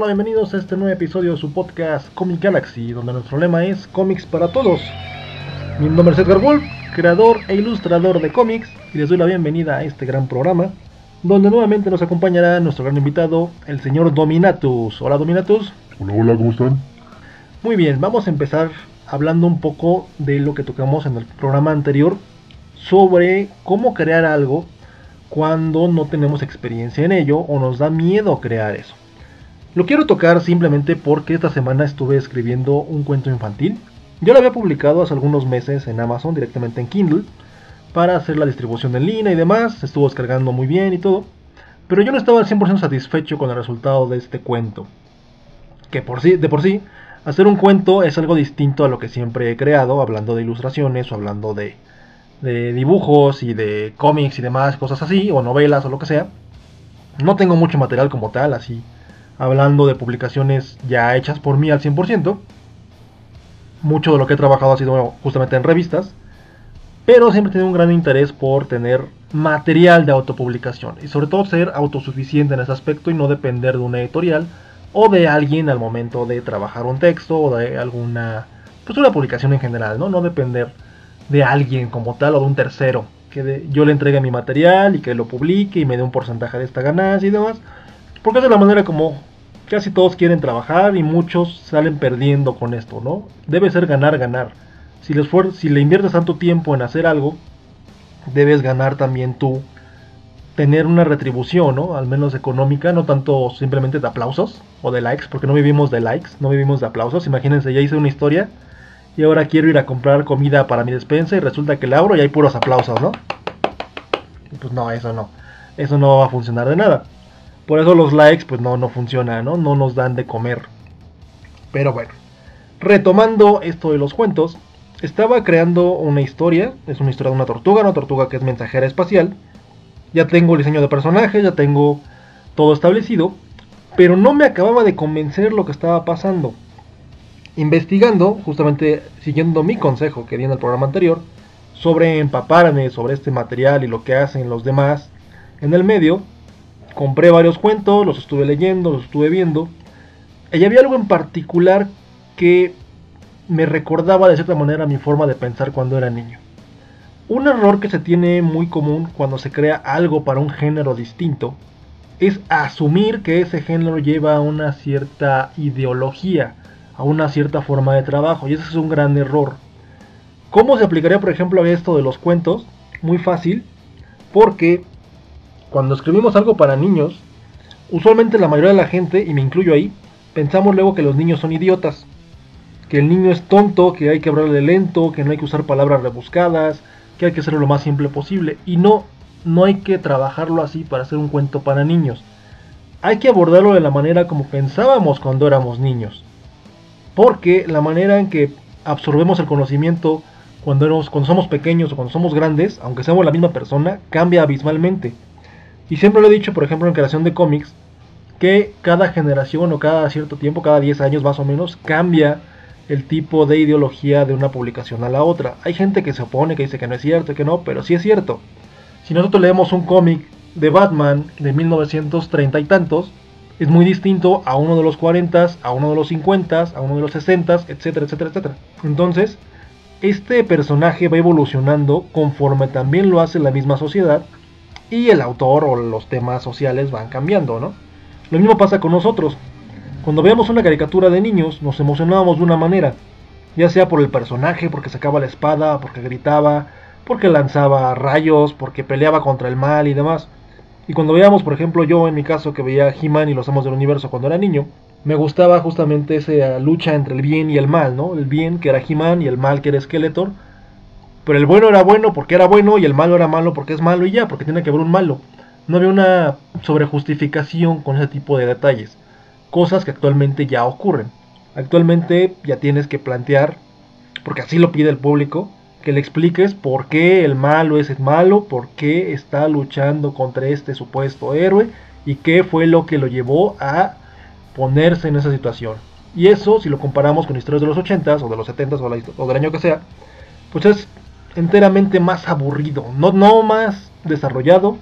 Hola, bienvenidos a este nuevo episodio de su podcast Comic Galaxy, donde nuestro lema es cómics para todos. Mi nombre es Edgar Wolf, creador e ilustrador de cómics, y les doy la bienvenida a este gran programa, donde nuevamente nos acompañará nuestro gran invitado, el señor Dominatus. Hola, Dominatus. Hola, hola, ¿cómo están? Muy bien, vamos a empezar hablando un poco de lo que tocamos en el programa anterior, sobre cómo crear algo cuando no tenemos experiencia en ello o nos da miedo crear eso. Lo quiero tocar simplemente porque esta semana estuve escribiendo un cuento infantil. Yo lo había publicado hace algunos meses en Amazon, directamente en Kindle, para hacer la distribución en línea y demás. Se estuvo descargando muy bien y todo, pero yo no estaba al 100% satisfecho con el resultado de este cuento. Que por sí, hacer un cuento es algo distinto a lo que siempre he creado, hablando de ilustraciones o hablando de dibujos y de cómics y demás, cosas así, o novelas o lo que sea. No tengo mucho material como tal, así hablando de publicaciones ya hechas por mí al 100%. Mucho de lo que he trabajado ha sido justamente en revistas, pero siempre he tenido un gran interés por tener material de autopublicación y sobre todo ser autosuficiente en ese aspecto y no depender de una editorial o de alguien al momento de trabajar un texto o de alguna, pues, una publicación en general, ¿no? No depender de alguien como tal o de un tercero que yo le entregue mi material y que lo publique y me dé un porcentaje de esta ganancia y demás, porque es de la manera como casi todos quieren trabajar y muchos salen perdiendo con esto, ¿no? Debe ser ganar. Si le inviertes tanto tiempo en hacer algo, debes ganar también tú, tener una retribución, ¿no? Al menos económica, no tanto simplemente de aplausos o de likes, porque no vivimos de likes, no vivimos de aplausos. Imagínense, ya hice una historia y ahora quiero ir a comprar comida para mi despensa y resulta que la abro y hay puros aplausos, ¿no? Pues no, eso no va a funcionar de nada. Por eso los likes pues no funcionan, ¿no? No nos dan de comer. Pero bueno, retomando esto de los cuentos, estaba creando una historia, es una historia de una tortuga que es mensajera espacial. Ya tengo el diseño de personajes, ya tengo todo establecido, pero no me acababa de convencer lo que estaba pasando. Investigando, justamente siguiendo mi consejo que di en el programa anterior, sobre empaparme sobre este material y lo que hacen los demás en el medio, compré varios cuentos, los estuve leyendo, los estuve viendo, y había algo en particular que me recordaba de cierta manera mi forma de pensar cuando era niño. Un error que se tiene muy común cuando se crea algo para un género distinto es asumir que ese género lleva una cierta ideología, a una cierta forma de trabajo, y ese es un gran error. ¿Cómo se aplicaría, por ejemplo, a esto de los cuentos? Muy fácil, porque cuando escribimos algo para niños, usualmente la mayoría de la gente, y me incluyo ahí, pensamos luego que los niños son idiotas, que el niño es tonto, que hay que hablarle lento, que no hay que usar palabras rebuscadas, que hay que hacerlo lo más simple posible, y no hay que trabajarlo así para hacer un cuento para niños. Hay que abordarlo de la manera como pensábamos cuando éramos niños, porque la manera en que absorbemos el conocimiento cuando somos pequeños o cuando somos grandes, aunque seamos la misma persona, cambia abismalmente. Y siempre lo he dicho, por ejemplo, en creación de cómics, que cada generación o cada cierto tiempo, cada 10 años más o menos, cambia el tipo de ideología de una publicación a la otra. Hay gente que se opone, que dice que no es cierto, que no, pero sí es cierto. Si nosotros leemos un cómic de Batman de 1930 y tantos, es muy distinto a uno de los 40, a uno de los 50, a uno de los 60, etcétera, etcétera, etcétera. Entonces, este personaje va evolucionando conforme también lo hace la misma sociedad y el autor o los temas sociales van cambiando, ¿no? Lo mismo pasa con nosotros. Cuando veamos una caricatura de niños, nos emocionábamos de una manera, ya sea por el personaje, porque sacaba la espada, porque gritaba, porque lanzaba rayos, porque peleaba contra el mal y demás. Y cuando veíamos, por ejemplo, yo en mi caso que veía He-Man y los Amos del Universo cuando era niño, me gustaba justamente esa lucha entre el bien y el mal, ¿no? El bien que era He-Man y el mal que era Skeletor. Pero el bueno era bueno porque era bueno y el malo era malo porque es malo y ya, porque tiene que haber un malo. No había una sobrejustificación con ese tipo de detalles. Cosas que actualmente ya ocurren. Actualmente ya tienes que plantear, porque así lo pide el público, que le expliques por qué el malo es el malo, por qué está luchando contra este supuesto héroe y qué fue lo que lo llevó a ponerse en esa situación. Y eso, si lo comparamos con historias de los 80s o de los 70s o del año que sea, pues es enteramente más aburrido, no más desarrollado,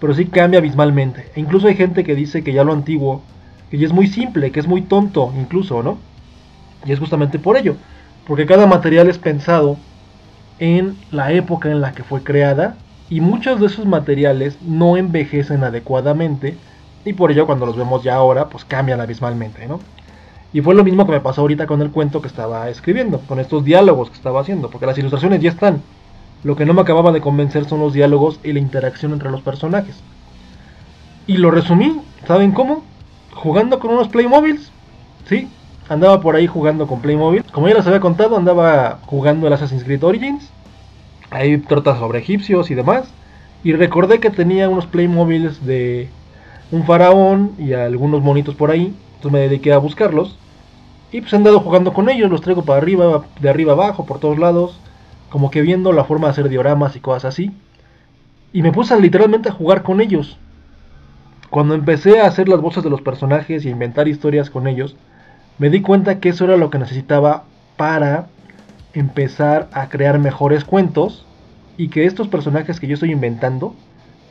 pero sí cambia abismalmente. E incluso hay gente que dice que ya lo antiguo que ya es muy simple, que es muy tonto incluso, ¿no? Y es justamente por ello, porque cada material es pensado en la época en la que fue creada, y muchos de esos materiales no envejecen adecuadamente, y por ello cuando los vemos ya ahora, pues cambian abismalmente, ¿no? Y fue lo mismo que me pasó ahorita con el cuento que estaba escribiendo, con estos diálogos que estaba haciendo, porque las ilustraciones ya están. Lo que no me acababa de convencer son los diálogos y la interacción entre los personajes. Y lo resumí, ¿saben cómo? Jugando con unos Playmobiles, ¿sí? Andaba por ahí jugando con Playmobil. Como ya les había contado, andaba jugando el Assassin's Creed Origins. Ahí trata sobre egipcios y demás. Y recordé que tenía unos Playmobiles de un faraón y algunos monitos por ahí. Entonces me dediqué a buscarlos. Y pues he andado jugando con ellos, los traigo para arriba, de arriba abajo, por todos lados. Como que viendo la forma de hacer dioramas y cosas así. Y me puse literalmente a jugar con ellos. Cuando empecé a hacer las voces de los personajes y a inventar historias con ellos, me di cuenta que eso era lo que necesitaba para empezar a crear mejores cuentos y que estos personajes que yo estoy inventando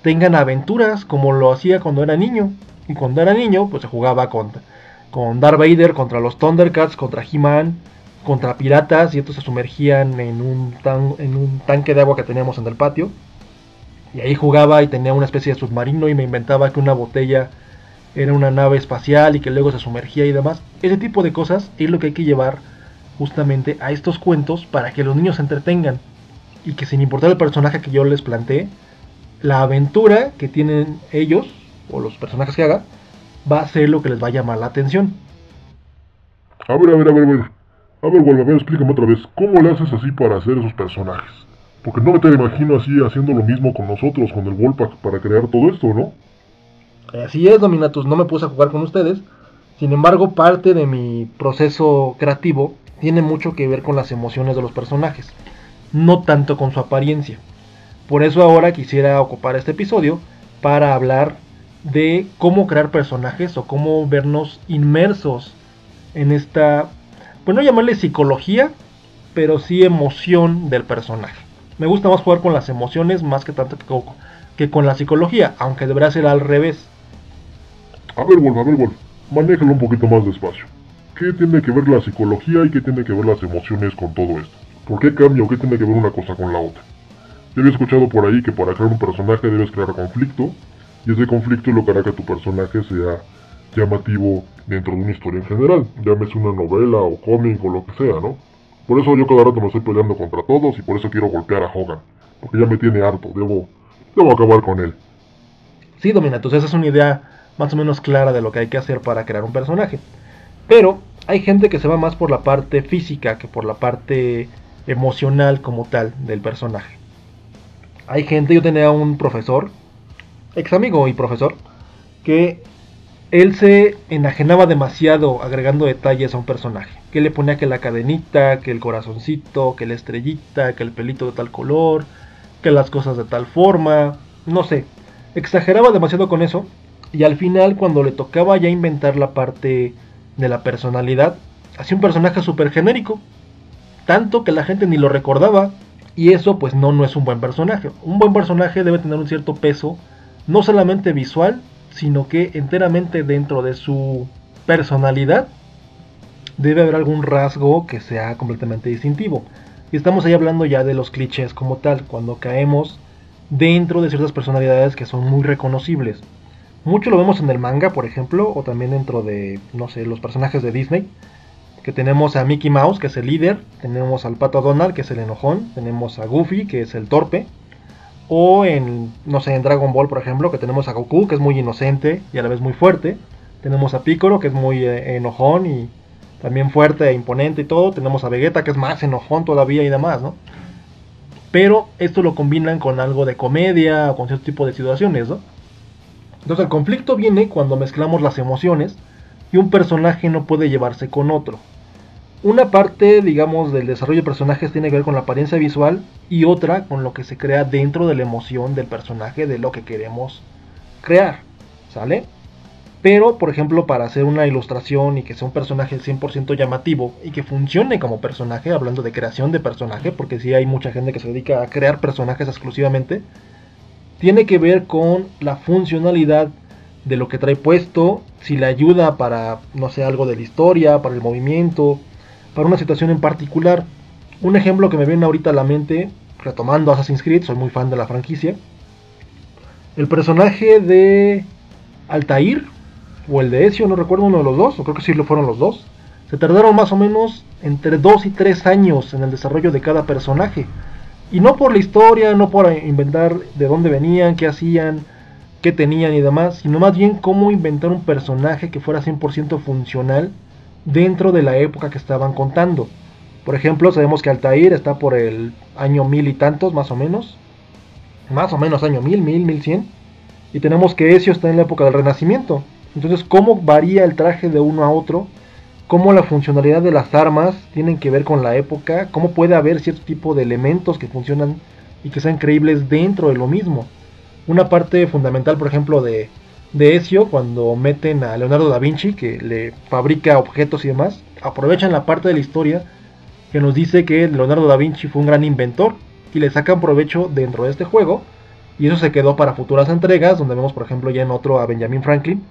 tengan aventuras como lo hacía cuando era niño. Y cuando era niño, pues se jugaba con Darth Vader, contra los Thundercats, contra He-Man, contra piratas, y estos se sumergían en un tanque de agua que teníamos en el patio. Y ahí jugaba y tenía una especie de submarino y me inventaba que una botella era una nave espacial y que luego se sumergía y demás. Ese tipo de cosas es lo que hay que llevar justamente a estos cuentos para que los niños se entretengan. Y que sin importar el personaje que yo les planteé, la aventura que tienen ellos, o los personajes que haga, va a ser lo que les va a llamar la atención. A ver, explícame otra vez, ¿cómo le haces así para hacer esos personajes? Porque no me te imagino así haciendo lo mismo con nosotros, con el Wolfpack, para crear todo esto, ¿no? Así es, Dominatus, no me puse a jugar con ustedes. Sin embargo, parte de mi proceso creativo tiene mucho que ver con las emociones de los personajes, no tanto con su apariencia. Por eso ahora quisiera ocupar este episodio para hablar de cómo crear personajes o cómo vernos inmersos en esta, pues no llamarle psicología, pero sí emoción del personaje. Me gusta más jugar con las emociones más que tanto que con la psicología, aunque deberá ser al revés. A ver, Wolf, manéjalo un poquito más despacio. ¿Qué tiene que ver la psicología y qué tiene que ver las emociones con todo esto? ¿Por qué cambia o qué tiene que ver una cosa con la otra? Yo había escuchado por ahí que para crear un personaje debes crear conflicto, y ese conflicto lo que hará que tu personaje sea llamativo dentro de una historia en general, llámese una novela o cómic o lo que sea, ¿no? Por eso yo cada rato me estoy peleando contra todos y por eso quiero golpear a Hogan, porque ya me tiene harto, debo acabar con él. Sí, Dominatus, esa es una idea más o menos clara de lo que hay que hacer para crear un personaje. Pero hay gente que se va más por la parte física que por la parte emocional como tal del personaje. Hay gente, yo tenía un profesor, ex amigo y profesor, que él se enajenaba demasiado agregando detalles a un personaje. Que le ponía que la cadenita, que el corazoncito, que la estrellita, que el pelito de tal color, que las cosas de tal forma, no sé, exageraba demasiado con eso. Y al final, cuando le tocaba ya inventar la parte de la personalidad, hacía un personaje súper genérico, tanto que la gente ni lo recordaba. Y eso pues no es un buen personaje. Un buen personaje debe tener un cierto peso, no solamente visual, sino que enteramente dentro de su personalidad debe haber algún rasgo que sea completamente distintivo. Y estamos ahí hablando ya de los clichés como tal, cuando caemos dentro de ciertas personalidades que son muy reconocibles. Mucho lo vemos en el manga, por ejemplo, o también dentro de, no sé, los personajes de Disney, que tenemos a Mickey Mouse, que es el líder, tenemos al Pato Donald, que es el enojón, tenemos a Goofy, que es el torpe, o en, no sé, en Dragon Ball, por ejemplo, que tenemos a Goku, que es muy inocente y a la vez muy fuerte, tenemos a Piccolo, que es muy enojón y también fuerte e imponente y todo, tenemos a Vegeta, que es más enojón todavía y demás, ¿no? Pero esto lo combinan con algo de comedia o con cierto tipo de situaciones, ¿no? Entonces el conflicto viene cuando mezclamos las emociones y un personaje no puede llevarse con otro. Una parte, digamos, del desarrollo de personajes tiene que ver con la apariencia visual y otra con lo que se crea dentro de la emoción del personaje, de lo que queremos crear, ¿sale? Pero, por ejemplo, para hacer una ilustración y que sea un personaje 100% llamativo y que funcione como personaje, hablando de creación de personaje, porque sí hay mucha gente que se dedica a crear personajes exclusivamente, tiene que ver con la funcionalidad de lo que trae puesto, si le ayuda para, no sé, algo de la historia, para el movimiento, para una situación en particular. Un ejemplo que me viene ahorita a la mente, retomando Assassin's Creed, soy muy fan de la franquicia, el personaje de Altair, o el de Ezio, no recuerdo, uno de los dos, o creo que sí lo fueron los dos, se tardaron más o menos entre 2 y 3 años en el desarrollo de cada personaje, y no por la historia, no por inventar de dónde venían, qué hacían, qué tenían y demás, sino más bien cómo inventar un personaje que fuera 100% funcional dentro de la época que estaban contando. Por ejemplo, sabemos que Altair está por el año 1000 y tantos, más o menos año 1000, 1000, 1100, y tenemos que Ezio está en la época del Renacimiento. Entonces, cómo varía el traje de uno a otro, cómo la funcionalidad de las armas tienen que ver con la época, cómo puede haber cierto tipo de elementos que funcionan y que sean creíbles dentro de lo mismo. Una parte fundamental, por ejemplo, de Ezio, cuando meten a Leonardo da Vinci, que le fabrica objetos y demás, aprovechan la parte de la historia que nos dice que Leonardo da Vinci fue un gran inventor, y le sacan provecho dentro de este juego, y eso se quedó para futuras entregas, donde vemos, por ejemplo, ya en otro a Benjamin Franklin,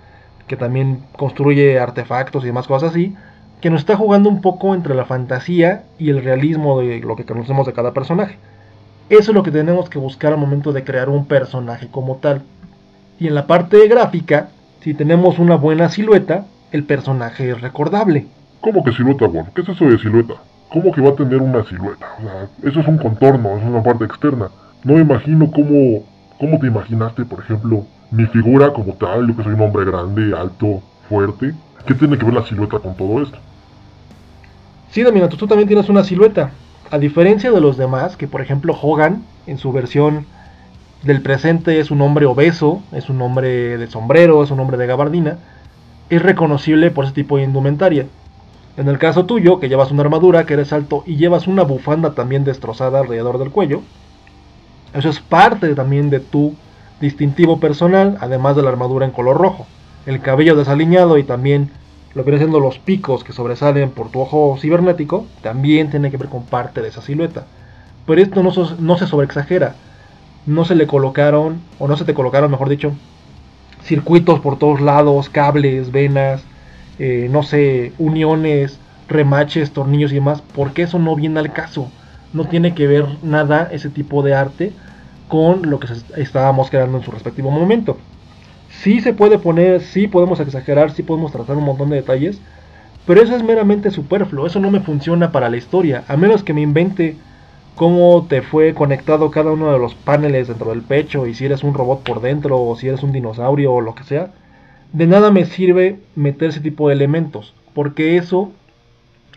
que también construye artefactos y demás cosas así, que nos está jugando un poco entre la fantasía y el realismo de lo que conocemos de cada personaje. Eso es lo que tenemos que buscar al momento de crear un personaje como tal. Y en la parte gráfica, si tenemos una buena silueta, el personaje es recordable. ¿Cómo que silueta, bueno? ¿Qué es eso de silueta? ¿Cómo que va a tener una silueta? O sea, eso es un contorno, es una parte externa. No me imagino cómo te imaginaste, por ejemplo, mi figura como tal, yo que soy un hombre grande, alto, fuerte. ¿Qué tiene que ver la silueta con todo esto? Sí, Dominatus, tú también tienes una silueta. A diferencia de los demás, que por ejemplo Hogan, en su versión del presente, es un hombre obeso, es un hombre de sombrero, es un hombre de gabardina, es reconocible por ese tipo de indumentaria. En el caso tuyo, que llevas una armadura, que eres alto y llevas una bufanda también destrozada alrededor del cuello, eso es parte también de tu distintivo personal, además de la armadura en color rojo, el cabello desaliñado y también lo que vienen siendo los picos que sobresalen por tu ojo cibernético, también tiene que ver con parte de esa silueta. Pero esto no se sobreexagera, no se le colocaron, o no se te colocaron, mejor dicho, circuitos por todos lados, cables, venas, no sé, uniones, remaches, tornillos y demás, porque eso no viene al caso. No tiene que ver nada ese tipo de arte con lo que estábamos creando en su respectivo momento. Sí se puede poner, sí podemos exagerar, sí podemos tratar un montón de detalles, pero eso es meramente superfluo, eso no me funciona para la historia, a menos que me invente cómo te fue conectado cada uno de los paneles dentro del pecho, y si eres un robot por dentro, o si eres un dinosaurio, o lo que sea. De nada me sirve meter ese tipo de elementos, porque eso,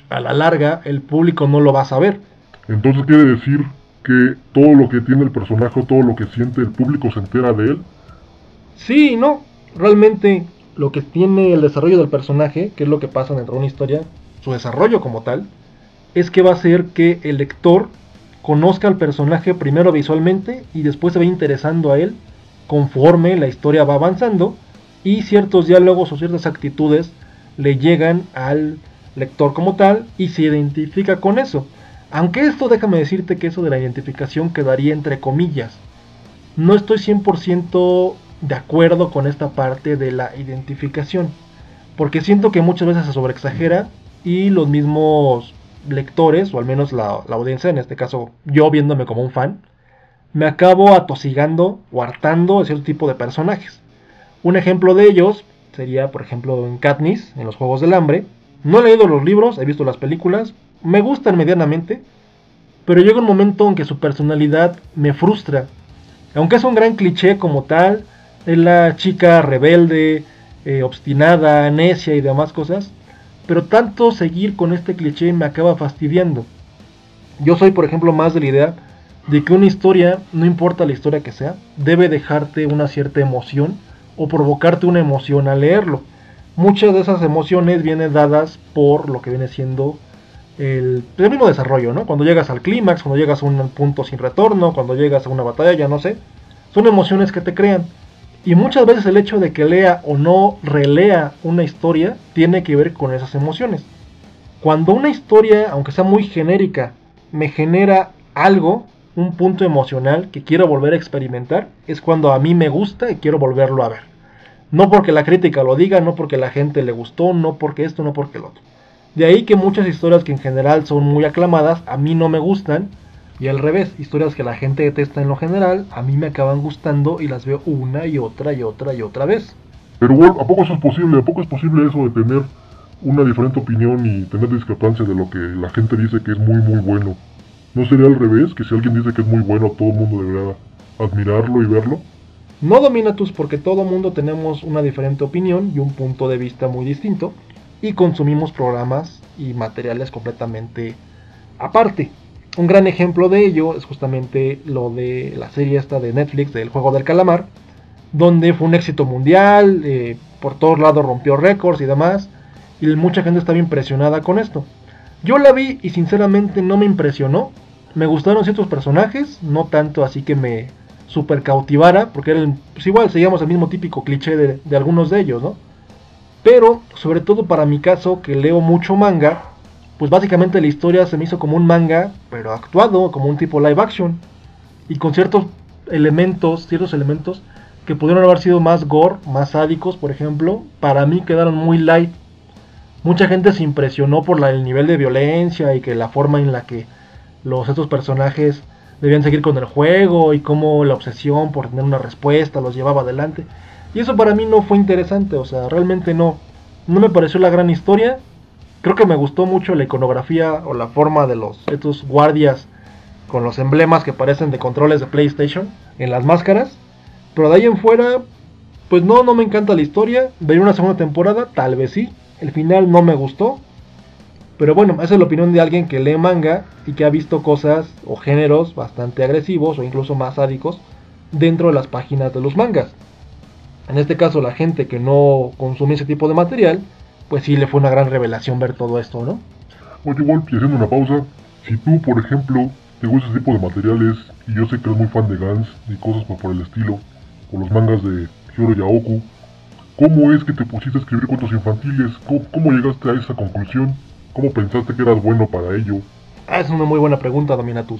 a la larga, el público no lo va a saber. Entonces quiere decir que todo lo que tiene el personaje, todo lo que siente el público, se entera de él. Sí, no, realmente lo que tiene el desarrollo del personaje, que es lo que pasa dentro de una historia, su desarrollo como tal, es que va a hacer que el lector conozca al personaje primero visualmente y después se va interesando a él conforme la historia va avanzando, y ciertos diálogos o ciertas actitudes le llegan al lector como tal y se identifica con eso. Aunque esto, déjame decirte que eso de la identificación quedaría entre comillas. No estoy 100% de acuerdo con esta parte de la identificación, porque siento que muchas veces se sobreexagera y los mismos lectores, o al menos la audiencia, en este caso yo viéndome como un fan, me acabo atosigando o hartando de cierto tipo de personajes. Un ejemplo de ellos sería, por ejemplo, en Katniss, en los Juegos del Hambre. No he leído los libros, he visto las películas, me gustan medianamente, pero llega un momento en que su personalidad me frustra. Aunque es un gran cliché como tal, es la chica rebelde, obstinada, necia y demás cosas, pero tanto seguir con este cliché me acaba fastidiando. Yo soy, por ejemplo, más de la idea de que una historia, no importa la historia que sea, debe dejarte una cierta emoción o provocarte una emoción al leerlo. Muchas de esas emociones vienen dadas por lo que viene siendo el mismo desarrollo, ¿no? Cuando llegas al clímax, cuando llegas a un punto sin retorno, cuando llegas a una batalla, ya no sé, son emociones que te crean. Y muchas veces el hecho de que lea o no relea una historia tiene que ver con esas emociones. Cuando una historia, aunque sea muy genérica, me genera algo, un punto emocional que quiero volver a experimentar, es cuando a mí me gusta y quiero volverlo a ver. No porque la crítica lo diga, no porque la gente le gustó, no porque esto, no porque el otro. De ahí que muchas historias que en general son muy aclamadas, a mí no me gustan. Y al revés, historias que la gente detesta en lo general, a mí me acaban gustando y las veo una y otra y otra y otra vez. Pero bueno, ¿a poco eso es posible? ¿A poco es posible eso de tener una diferente opinión y tener discrepancia de lo que la gente dice que es muy muy bueno? ¿No sería al revés? Que si alguien dice que es muy bueno, todo el mundo debería admirarlo y verlo. No, Dominatus, porque todo mundo tenemos una diferente opinión y un punto de vista muy distinto. Y consumimos programas y materiales completamente aparte. Un gran ejemplo de ello es justamente lo de la serie esta de Netflix del Juego del Calamar, donde fue un éxito mundial, por todos lados rompió récords y demás, y mucha gente estaba impresionada con esto. Yo la vi y sinceramente no me impresionó. Me gustaron ciertos personajes, no tanto así que me super cautivara, porque eran, pues igual seguíamos el mismo típico cliché de algunos de ellos, ¿no? Pero, sobre todo para mi caso, que leo mucho manga, pues básicamente la historia se me hizo como un manga, pero actuado como un tipo live action, y con ciertos elementos que pudieron haber sido más gore, más sádicos, por ejemplo, para mí quedaron muy light. Mucha gente se impresionó por el nivel de violencia y que la forma en la que estos personajes debían seguir con el juego y cómo la obsesión por tener una respuesta los llevaba adelante. Y eso para mí no fue interesante, o sea, realmente no me pareció la gran historia. Creo que me gustó mucho la iconografía o la forma de estos guardias con los emblemas que parecen de controles de PlayStation en las máscaras. Pero de ahí en fuera, pues no me encanta la historia. Vería una segunda temporada, tal vez sí. El final no me gustó. Pero bueno, esa es la opinión de alguien que lee manga y que ha visto cosas o géneros bastante agresivos o incluso más sádicos dentro de las páginas de los mangas. En este caso, la gente que no consume ese tipo de material, pues sí le fue una gran revelación ver todo esto, ¿no? Oye, Wolf, y haciendo una pausa, si tú, por ejemplo, te gusta ese tipo de materiales, y yo sé que eres muy fan de Gans y cosas por el estilo, o los mangas de Hiro Yaoku, ¿cómo es que te pusiste a escribir cuentos infantiles? ¿Cómo llegaste a esa conclusión? ¿Cómo pensaste que eras bueno para ello? Ah, es una muy buena pregunta, Dominatus.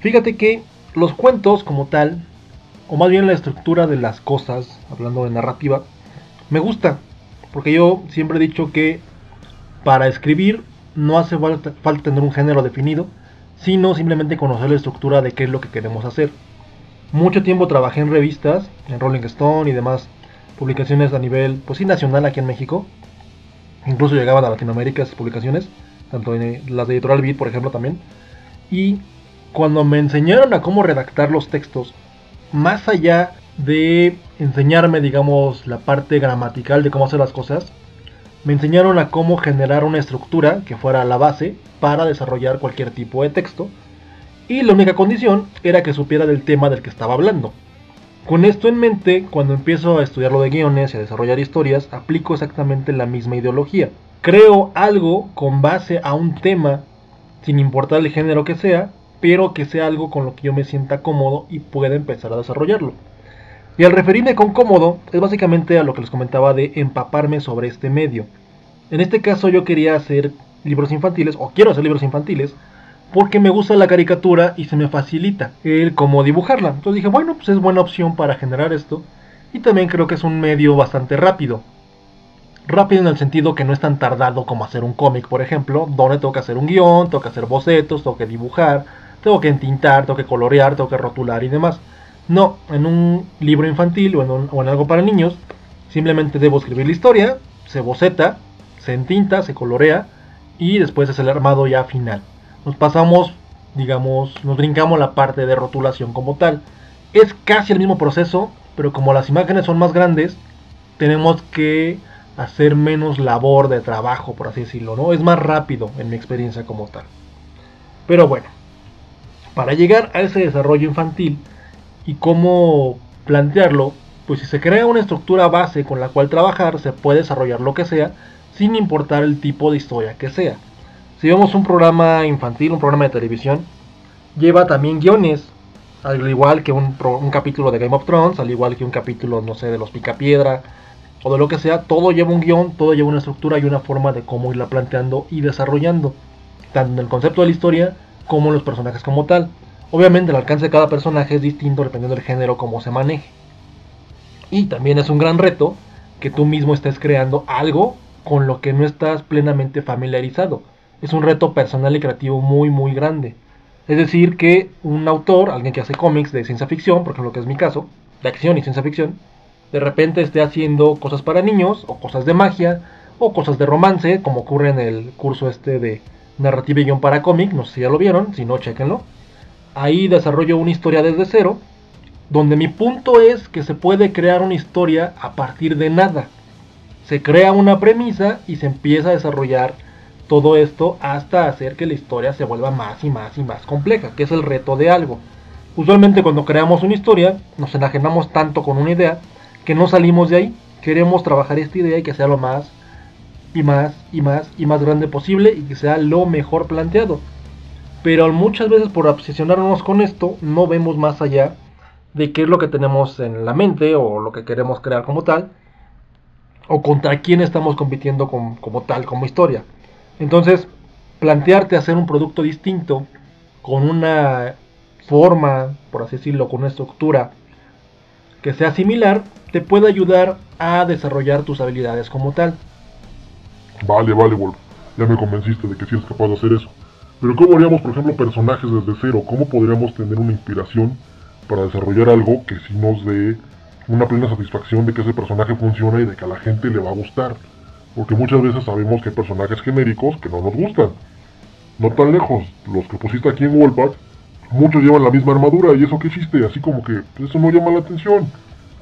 Fíjate que los cuentos como tal, o más bien la estructura de las cosas, hablando de narrativa, me gusta. Porque yo siempre he dicho que para escribir no hace falta tener un género definido, sino simplemente conocer la estructura de qué es lo que queremos hacer. Mucho tiempo trabajé en revistas, en Rolling Stone y demás publicaciones a nivel, pues sí, nacional aquí en México. Incluso llegaban a Latinoamérica esas publicaciones, tanto en las de Editorial Vid, por ejemplo, también. Y cuando me enseñaron a cómo redactar los textos, más allá de enseñarme, digamos, la parte gramatical de cómo hacer las cosas, me enseñaron a cómo generar una estructura que fuera la base para desarrollar cualquier tipo de texto. Y la única condición era que supiera del tema del que estaba hablando. Con esto en mente, cuando empiezo a estudiar lo de guiones y a desarrollar historias, aplico exactamente la misma ideología. Creo algo con base a un tema, sin importar el género que sea, pero que sea algo con lo que yo me sienta cómodo y pueda empezar a desarrollarlo. Y al referirme con cómodo, es básicamente a lo que les comentaba de empaparme sobre este medio. En este caso yo quería hacer libros infantiles, o quiero hacer libros infantiles, porque me gusta la caricatura y se me facilita el cómo dibujarla. Entonces dije, bueno, pues es buena opción para generar esto. Y también creo que es un medio bastante rápido. Rápido en el sentido que no es tan tardado como hacer un cómic, por ejemplo, donde tengo que hacer un guión, tengo que hacer bocetos, tengo que dibujar, tengo que entintar, tengo que colorear, tengo que rotular y demás. No, en un libro infantil o en algo para niños, simplemente debo escribir la historia, se boceta, se entinta, se colorea y después es el armado ya final. Nos pasamos, digamos, nos brincamos la parte de rotulación como tal. Es casi el mismo proceso, pero como las imágenes son más grandes, tenemos que hacer menos labor de trabajo, por así decirlo, ¿no? Es más rápido en mi experiencia como tal. Pero bueno, para llegar a ese desarrollo infantil y cómo plantearlo, pues si se crea una estructura base con la cual trabajar, se puede desarrollar lo que sea, sin importar el tipo de historia que sea. Si vemos un programa infantil, un programa de televisión, lleva también guiones, al igual que un capítulo de Game of Thrones, al igual que un capítulo, no sé, de los Picapiedra, o de lo que sea, todo lleva un guión, todo lleva una estructura y una forma de cómo irla planteando y desarrollando, tanto en el concepto de la historia, como en los personajes como tal. Obviamente el alcance de cada personaje es distinto dependiendo del género como se maneje. Y también es un gran reto que tú mismo estés creando algo con lo que no estás plenamente familiarizado. Es un reto personal y creativo muy muy grande. Es decir, que un autor, alguien que hace cómics de ciencia ficción, por ejemplo, que es mi caso, de acción y ciencia ficción, de repente esté haciendo cosas para niños, o cosas de magia, o cosas de romance, como ocurre en el curso este de narrativa y guión para cómic, no sé si ya lo vieron, si no, chéquenlo. Ahí desarrollo una historia desde cero, donde mi punto es que se puede crear una historia a partir de nada. Se crea una premisa y se empieza a desarrollar todo esto hasta hacer que la historia se vuelva más y más y más compleja, que es el reto de algo. Usualmente cuando creamos una historia, nos enajenamos tanto con una idea que no salimos de ahí. Queremos trabajar esta idea y que sea lo más y más y más y más grande posible y que sea lo mejor planteado. Pero muchas veces por obsesionarnos con esto, no vemos más allá de qué es lo que tenemos en la mente o lo que queremos crear como tal, o contra quién estamos compitiendo como tal, como historia. Entonces, plantearte hacer un producto distinto, con una forma, por así decirlo, con una estructura que sea similar, te puede ayudar a desarrollar tus habilidades como tal. Vale, Wolf, ya me convenciste de que sí eres capaz de hacer eso. Pero ¿cómo haríamos, por ejemplo, personajes desde cero? ¿Cómo podríamos tener una inspiración para desarrollar algo que sí nos dé una plena satisfacción de que ese personaje funciona y de que a la gente le va a gustar? Porque muchas veces sabemos que hay personajes genéricos que no nos gustan. No tan lejos, los que pusiste aquí en Wolfpack, muchos llevan la misma armadura y eso qué chiste, así como que eso no llama la atención.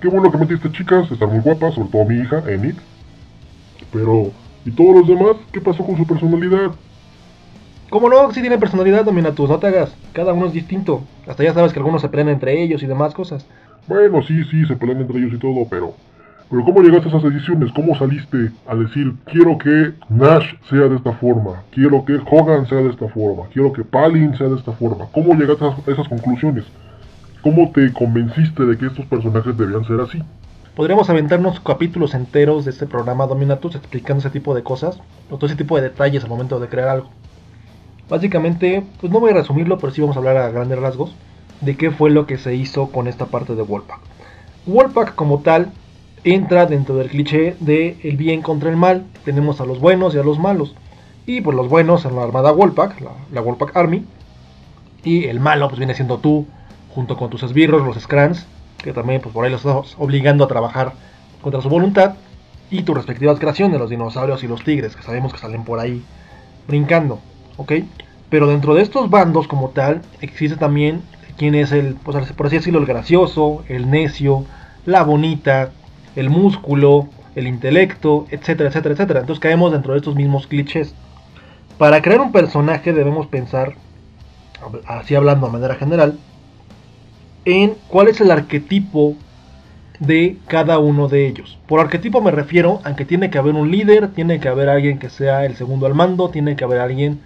Qué bueno que metiste chicas, están muy guapas, sobre todo mi hija, Enid. Pero, ¿y todos los demás? ¿Qué pasó con su personalidad? Como no, si tiene personalidad, Dominatus, no te hagas. Cada uno es distinto. Hasta ya sabes que algunos se pelean entre ellos y demás cosas. Bueno, sí, se pelean entre ellos y todo, pero ¿cómo llegaste a esas decisiones? ¿Cómo saliste a decir, quiero que Nash sea de esta forma? Quiero que Hogan sea de esta forma. Quiero que Palin sea de esta forma. ¿Cómo llegaste a esas conclusiones? ¿Cómo te convenciste de que estos personajes debían ser así? Podríamos aventarnos capítulos enteros de este programa, Dominatus, explicando ese tipo de cosas, o todo ese tipo de detalles al momento de crear algo. Básicamente, pues no voy a resumirlo, pero sí vamos a hablar a grandes rasgos de qué fue lo que se hizo con esta parte de Wolfpack. Wolfpack como tal entra dentro del cliché de el bien contra el mal. Tenemos a los buenos y a los malos. Y pues los buenos en la armada Wolfpack, la Wolfpack Army. Y el malo pues viene siendo tú, junto con tus esbirros, los Scrans, que también pues por ahí los estás obligando a trabajar contra su voluntad. Y tus respectivas creaciones, los dinosaurios y los tigres, que sabemos que salen por ahí brincando. ¿Ok? Pero dentro de estos bandos como tal, existe también quien es el, pues, por así decirlo, el gracioso, el necio, la bonita, el músculo, el intelecto, etcétera, etcétera, etcétera. Entonces caemos dentro de estos mismos clichés. Para crear un personaje debemos pensar, así hablando de manera general, en cuál es el arquetipo de cada uno de ellos. Por arquetipo me refiero a que tiene que haber un líder, tiene que haber alguien que sea el segundo al mando, tiene que haber alguien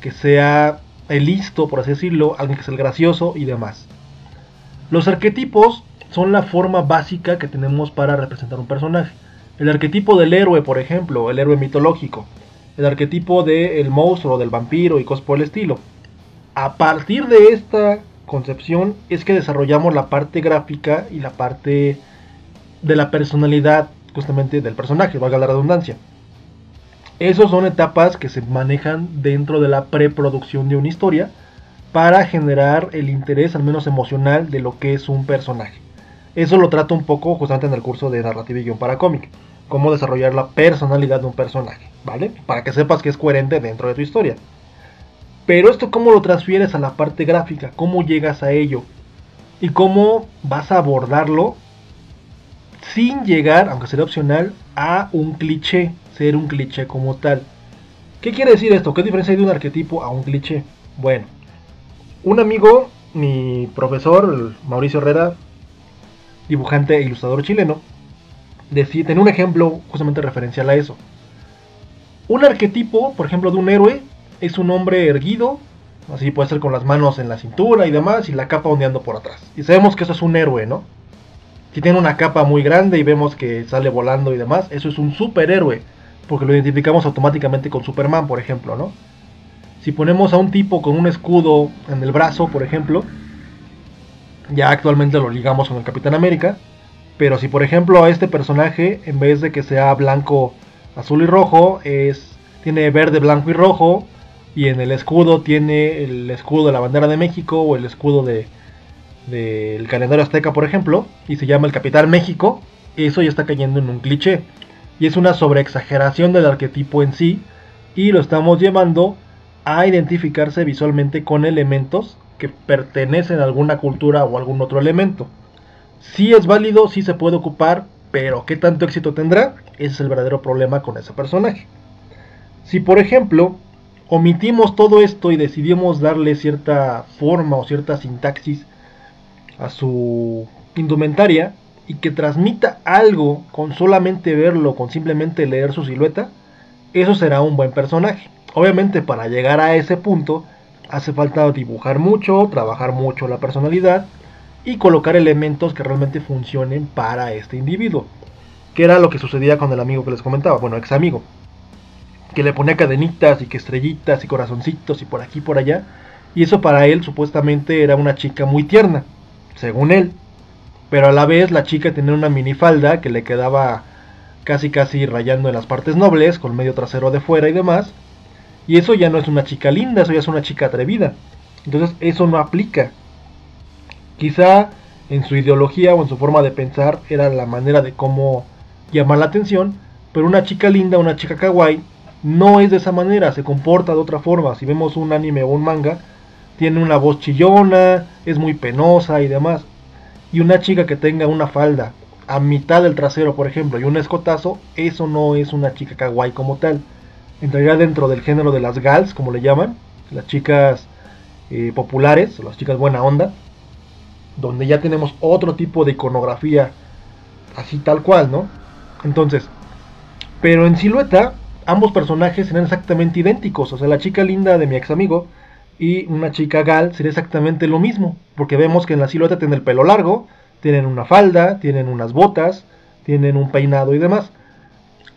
que sea el listo, por así decirlo, alguien que sea el gracioso y demás. Los arquetipos son la forma básica que tenemos para representar un personaje. El arquetipo del héroe, por ejemplo, el héroe mitológico, el arquetipo del monstruo, del vampiro y cosas por el estilo. A partir de esta concepción es que desarrollamos la parte gráfica y la parte de la personalidad, justamente del personaje, valga la redundancia. Esas son etapas que se manejan dentro de la preproducción de una historia para generar el interés, al menos emocional, de lo que es un personaje. Eso lo trato un poco justamente en el curso de narrativa y guión para cómic, cómo desarrollar la personalidad de un personaje, ¿vale? Para que sepas que es coherente dentro de tu historia. Pero esto cómo lo transfieres a la parte gráfica, cómo llegas a ello y cómo vas a abordarlo sin llegar, aunque sería opcional, a un cliché, ser un cliché como tal. ¿Qué quiere decir esto? ¿Qué diferencia hay de un arquetipo a un cliché? Bueno, un amigo, mi profesor, Mauricio Herrera, dibujante e ilustrador chileno, decía, tenía un ejemplo justamente referencial a eso. Un arquetipo, por ejemplo, de un héroe es un hombre erguido, así puede ser con las manos en la cintura y demás, y la capa ondeando por atrás. Y sabemos que eso es un héroe, ¿no? Si tiene una capa muy grande y vemos que sale volando y demás, eso es un superhéroe, porque lo identificamos automáticamente con Superman, por ejemplo, ¿no? Si ponemos a un tipo con un escudo en el brazo, por ejemplo, ya actualmente lo ligamos con el Capitán América, Pero si por ejemplo este personaje, en vez de que sea blanco, azul y rojo, tiene verde, blanco y rojo, y en el escudo tiene el escudo de la bandera de México o el escudo del calendario azteca, por ejemplo, y se llama el Capitán México, eso ya está cayendo en un cliché. Y es una sobreexageración del arquetipo en sí, y lo estamos llevando a identificarse visualmente con elementos que pertenecen a alguna cultura o algún otro elemento. Sí es válido, sí se puede ocupar, pero ¿qué tanto éxito tendrá? Ese es el verdadero problema con ese personaje. Si por ejemplo omitimos todo esto y decidimos darle cierta forma o cierta sintaxis a su indumentaria y que transmita algo con solamente verlo, con simplemente leer su silueta, eso será un buen personaje. Obviamente para llegar a ese punto hace falta dibujar mucho, trabajar mucho la personalidad y colocar elementos que realmente funcionen para este individuo, que era lo que sucedía con el amigo que les comentaba, bueno, ex amigo, que le ponía cadenitas y que estrellitas y corazoncitos y por aquí y por allá, y eso para él supuestamente era una chica muy tierna, según él, pero a la vez la chica tenía una minifalda que le quedaba casi rayando en las partes nobles, con medio trasero de fuera y demás, y eso ya no es una chica linda, eso ya es una chica atrevida. Entonces eso no aplica. Quizá en su ideología o en su forma de pensar era la manera de cómo llamar la atención, pero una chica linda, una chica kawaii, no es de esa manera, se comporta de otra forma. Si vemos un anime o un manga, tiene una voz chillona, es muy penosa y demás. Y una chica que tenga una falda a mitad del trasero, por ejemplo, y un escotazo, eso no es una chica kawaii como tal. Entraría dentro del género de las gals, como le llaman, las chicas populares, las chicas buena onda, donde ya tenemos otro tipo de iconografía, así tal cual, ¿no? Entonces, pero en silueta, ambos personajes serán exactamente idénticos. O sea, la chica linda de mi ex amigo y una chica gal sería exactamente lo mismo, porque vemos que en la silueta tienen el pelo largo, tienen una falda, tienen unas botas, tienen un peinado y demás.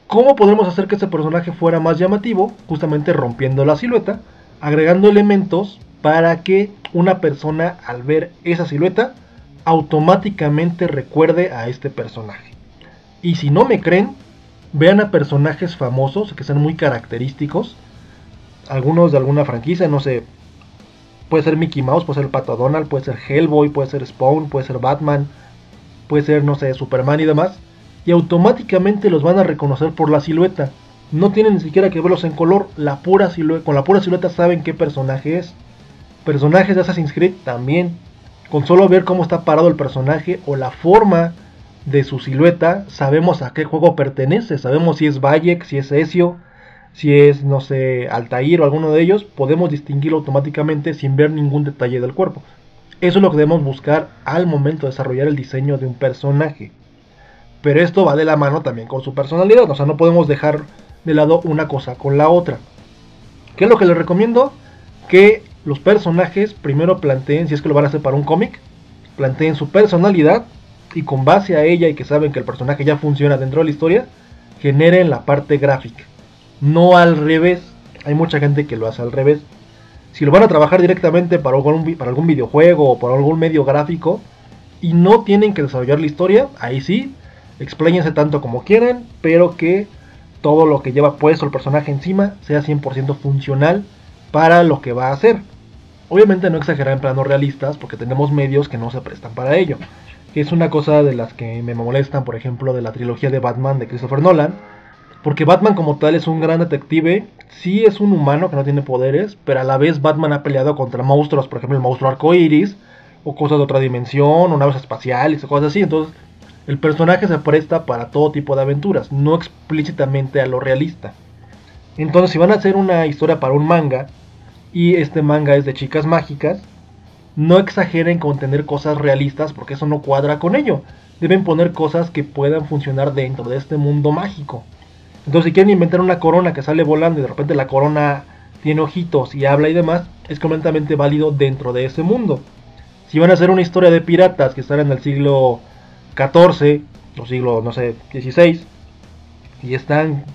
¿Cómo podremos hacer que ese personaje fuera más llamativo? Justamente rompiendo la silueta, agregando elementos para que una persona al ver esa silueta automáticamente recuerde a este personaje. Y si no me creen, vean a personajes famosos que sean muy característicos, algunos de alguna franquicia, no sé, puede ser Mickey Mouse, puede ser Pato Donald, puede ser Hellboy, puede ser Spawn, puede ser Batman, puede ser, no sé, Superman y demás. Y automáticamente los van a reconocer por la silueta. No tienen ni siquiera que verlos en color, la pura silueta, con la pura silueta saben qué personaje es. Personajes de Assassin's Creed también. Con solo ver cómo está parado el personaje o la forma de su silueta, sabemos a qué juego pertenece. Sabemos si es Bayek, si es Ezio, si es, no sé, Altair o alguno de ellos, podemos distinguirlo automáticamente sin ver ningún detalle del cuerpo. Eso es lo que debemos buscar al momento de desarrollar el diseño de un personaje. Pero esto va de la mano también con su personalidad, o sea, no podemos dejar de lado una cosa con la otra. ¿Qué es lo que les recomiendo? Que los personajes primero planteen, si es que lo van a hacer para un cómic, planteen su personalidad y con base a ella y que saben que el personaje ya funciona dentro de la historia, generen la parte gráfica. No al revés, hay mucha gente que lo hace al revés. Si lo van a trabajar directamente para algún videojuego o para algún medio gráfico y no tienen que desarrollar la historia, ahí sí, expláyense tanto como quieran, pero que todo lo que lleva puesto el personaje encima sea 100% funcional para lo que va a hacer. Obviamente no exagerar en planos realistas porque tenemos medios que no se prestan para ello. Es una cosa de las que me molestan, por ejemplo, de la trilogía de Batman de Christopher Nolan. Porque Batman como tal es un gran detective, sí es un humano que no tiene poderes, pero a la vez Batman ha peleado contra monstruos, por ejemplo el monstruo arcoiris, o cosas de otra dimensión, o naves espaciales, o cosas así. Entonces el personaje se presta para todo tipo de aventuras, no explícitamente a lo realista. Entonces si van a hacer una historia para un manga, y este manga es de chicas mágicas, no exageren con tener cosas realistas porque eso no cuadra con ello. Deben poner cosas que puedan funcionar dentro de este mundo mágico. Entonces si quieren inventar una corona que sale volando y de repente la corona tiene ojitos y habla y demás, es completamente válido dentro de ese mundo. Si van a hacer una historia de piratas que están en el siglo XIV o siglo, no sé, XVI y están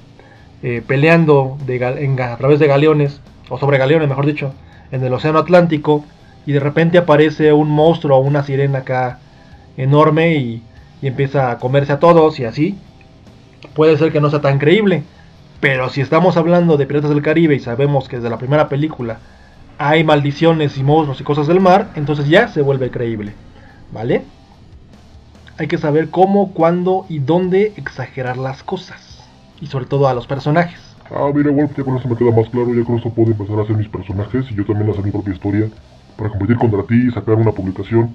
peleando a través de galeones, o sobre galeones mejor dicho, en el océano Atlántico y de repente aparece un monstruo o una sirena acá enorme y y empieza a comerse a todos y así, puede ser que no sea tan creíble. Pero si estamos hablando de Piratas del Caribe y sabemos que desde la primera película hay maldiciones y monstruos y cosas del mar, entonces ya se vuelve creíble, ¿vale? Hay que saber cómo, cuándo y dónde exagerar las cosas, y sobre todo a los personajes. Ah, mira, Wolf, ya con eso me queda más claro, ya con eso puedo empezar a hacer mis personajes y yo también hacer mi propia historia para competir contra ti y sacar una publicación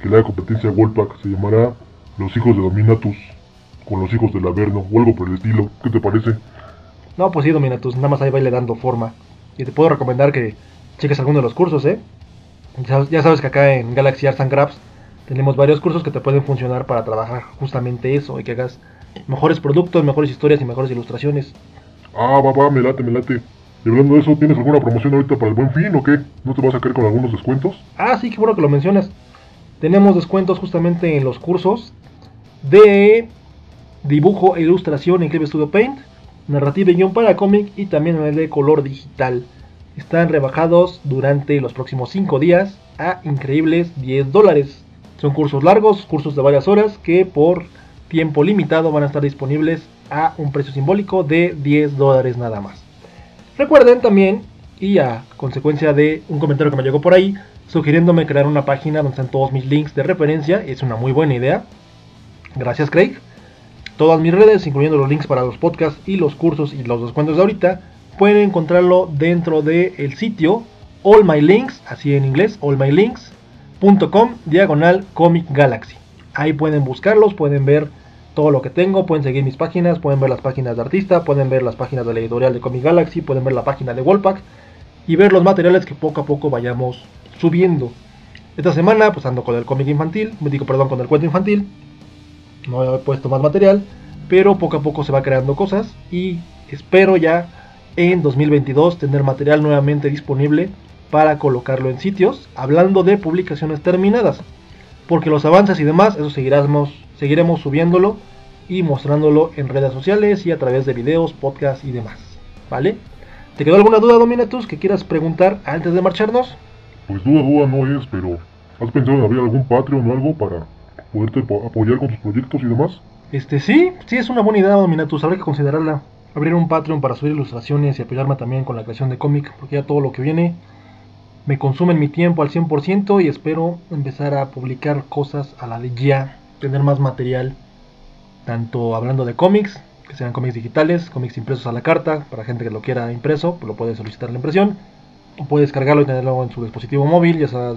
que le haga competencia a Wolfpack. Se llamará Los Hijos de Dominatus, con los hijos del Averno o algo por el estilo. ¿Qué te parece? No, pues sí, Dominatus, nada más ahí va le dando forma. Y te puedo recomendar que cheques alguno de los cursos, ¿eh? Ya sabes que acá en Galaxy Arts and Crafts tenemos varios cursos que te pueden funcionar para trabajar justamente eso y que hagas mejores productos, mejores historias y mejores ilustraciones. Ah, va, me late, me late. Y hablando de eso, ¿tienes alguna promoción ahorita para el Buen Fin o qué? ¿No te vas a caer con algunos descuentos? Ah, sí, qué bueno que lo mencionas. Tenemos descuentos justamente en los cursos de dibujo e ilustración en Clip Studio Paint, narrativa y guión para cómic, y también en el de color digital. Están rebajados durante los próximos 5 días a increíbles $10. Son cursos largos, cursos de varias horas que por tiempo limitado van a estar disponibles a un precio simbólico de $10 nada más. Recuerden también, y a consecuencia de un comentario que me llegó por ahí, sugiriéndome crear una página donde están todos mis links de referencia. Es una muy buena idea. Gracias, Craig. Todas mis redes, incluyendo los links para los podcasts y los cursos y los descuentos de ahorita, pueden encontrarlo dentro del sitio All My Links, así en inglés, allmylinks.com/Comic Galaxy. Ahí pueden buscarlos, pueden ver todo lo que tengo, pueden seguir mis páginas, pueden ver las páginas de artista, pueden ver las páginas de la editorial de Comic Galaxy, pueden ver la página de Wolfpack y ver los materiales que poco a poco vayamos subiendo. Esta semana pues ando con el cómic infantil, con el cuento infantil, no he puesto más material, pero poco a poco se va creando cosas y espero ya en 2022 tener material nuevamente disponible para colocarlo en sitios, hablando de publicaciones terminadas, porque los avances y demás, eso seguiremos subiéndolo y mostrándolo en redes sociales y a través de videos, podcasts y demás, ¿vale? ¿Te quedó alguna duda, Dominatus, que quieras preguntar antes de marcharnos? Pues duda no es, pero ¿has pensado en abrir algún Patreon o algo para poderte apoyar con tus proyectos y demás? Sí, es una buena idea, Dominatus, habrá que considerarla. Abrir un Patreon para subir ilustraciones y apoyarme también con la creación de cómic, porque ya todo lo que viene me consumen mi tiempo al 100% y espero empezar a publicar cosas a la de ya, tener más material, tanto hablando de cómics, que sean cómics digitales, cómics impresos a la carta, para gente que lo quiera impreso, pues lo puede solicitar la impresión, o puede descargarlo y tenerlo en su dispositivo móvil, ya sea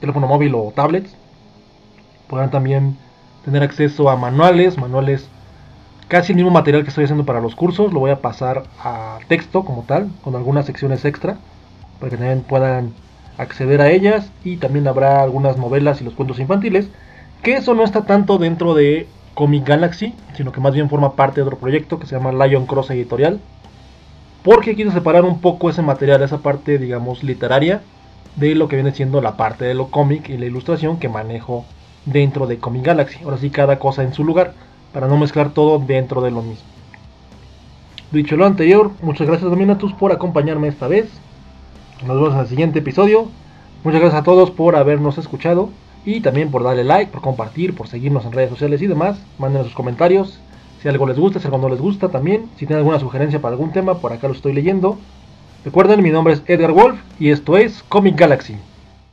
teléfono móvil o tablets. Podrán también tener acceso a manuales, casi el mismo material que estoy haciendo para los cursos, lo voy a pasar a texto como tal, con algunas secciones extra, para que también puedan acceder a ellas. Y también habrá algunas novelas y los cuentos infantiles, que eso no está tanto dentro de Comic Galaxy, sino que más bien forma parte de otro proyecto que se llama Lion Cross Editorial, porque quiero separar un poco ese material, esa parte digamos literaria, de lo que viene siendo la parte de lo cómic y la ilustración que manejo dentro de Comic Galaxy. Ahora sí, cada cosa en su lugar, para no mezclar todo dentro de lo mismo. Dicho lo anterior, muchas gracias, Dominatus, por acompañarme esta vez. Nos vemos en el siguiente episodio. Muchas gracias a todos por habernos escuchado y también por darle like, por compartir, por seguirnos en redes sociales y demás. Manden sus comentarios, si algo les gusta, si algo no les gusta también. Si tienen alguna sugerencia para algún tema, por acá lo estoy leyendo. Recuerden, mi nombre es Edgar Wolf y esto es Comic Galaxy.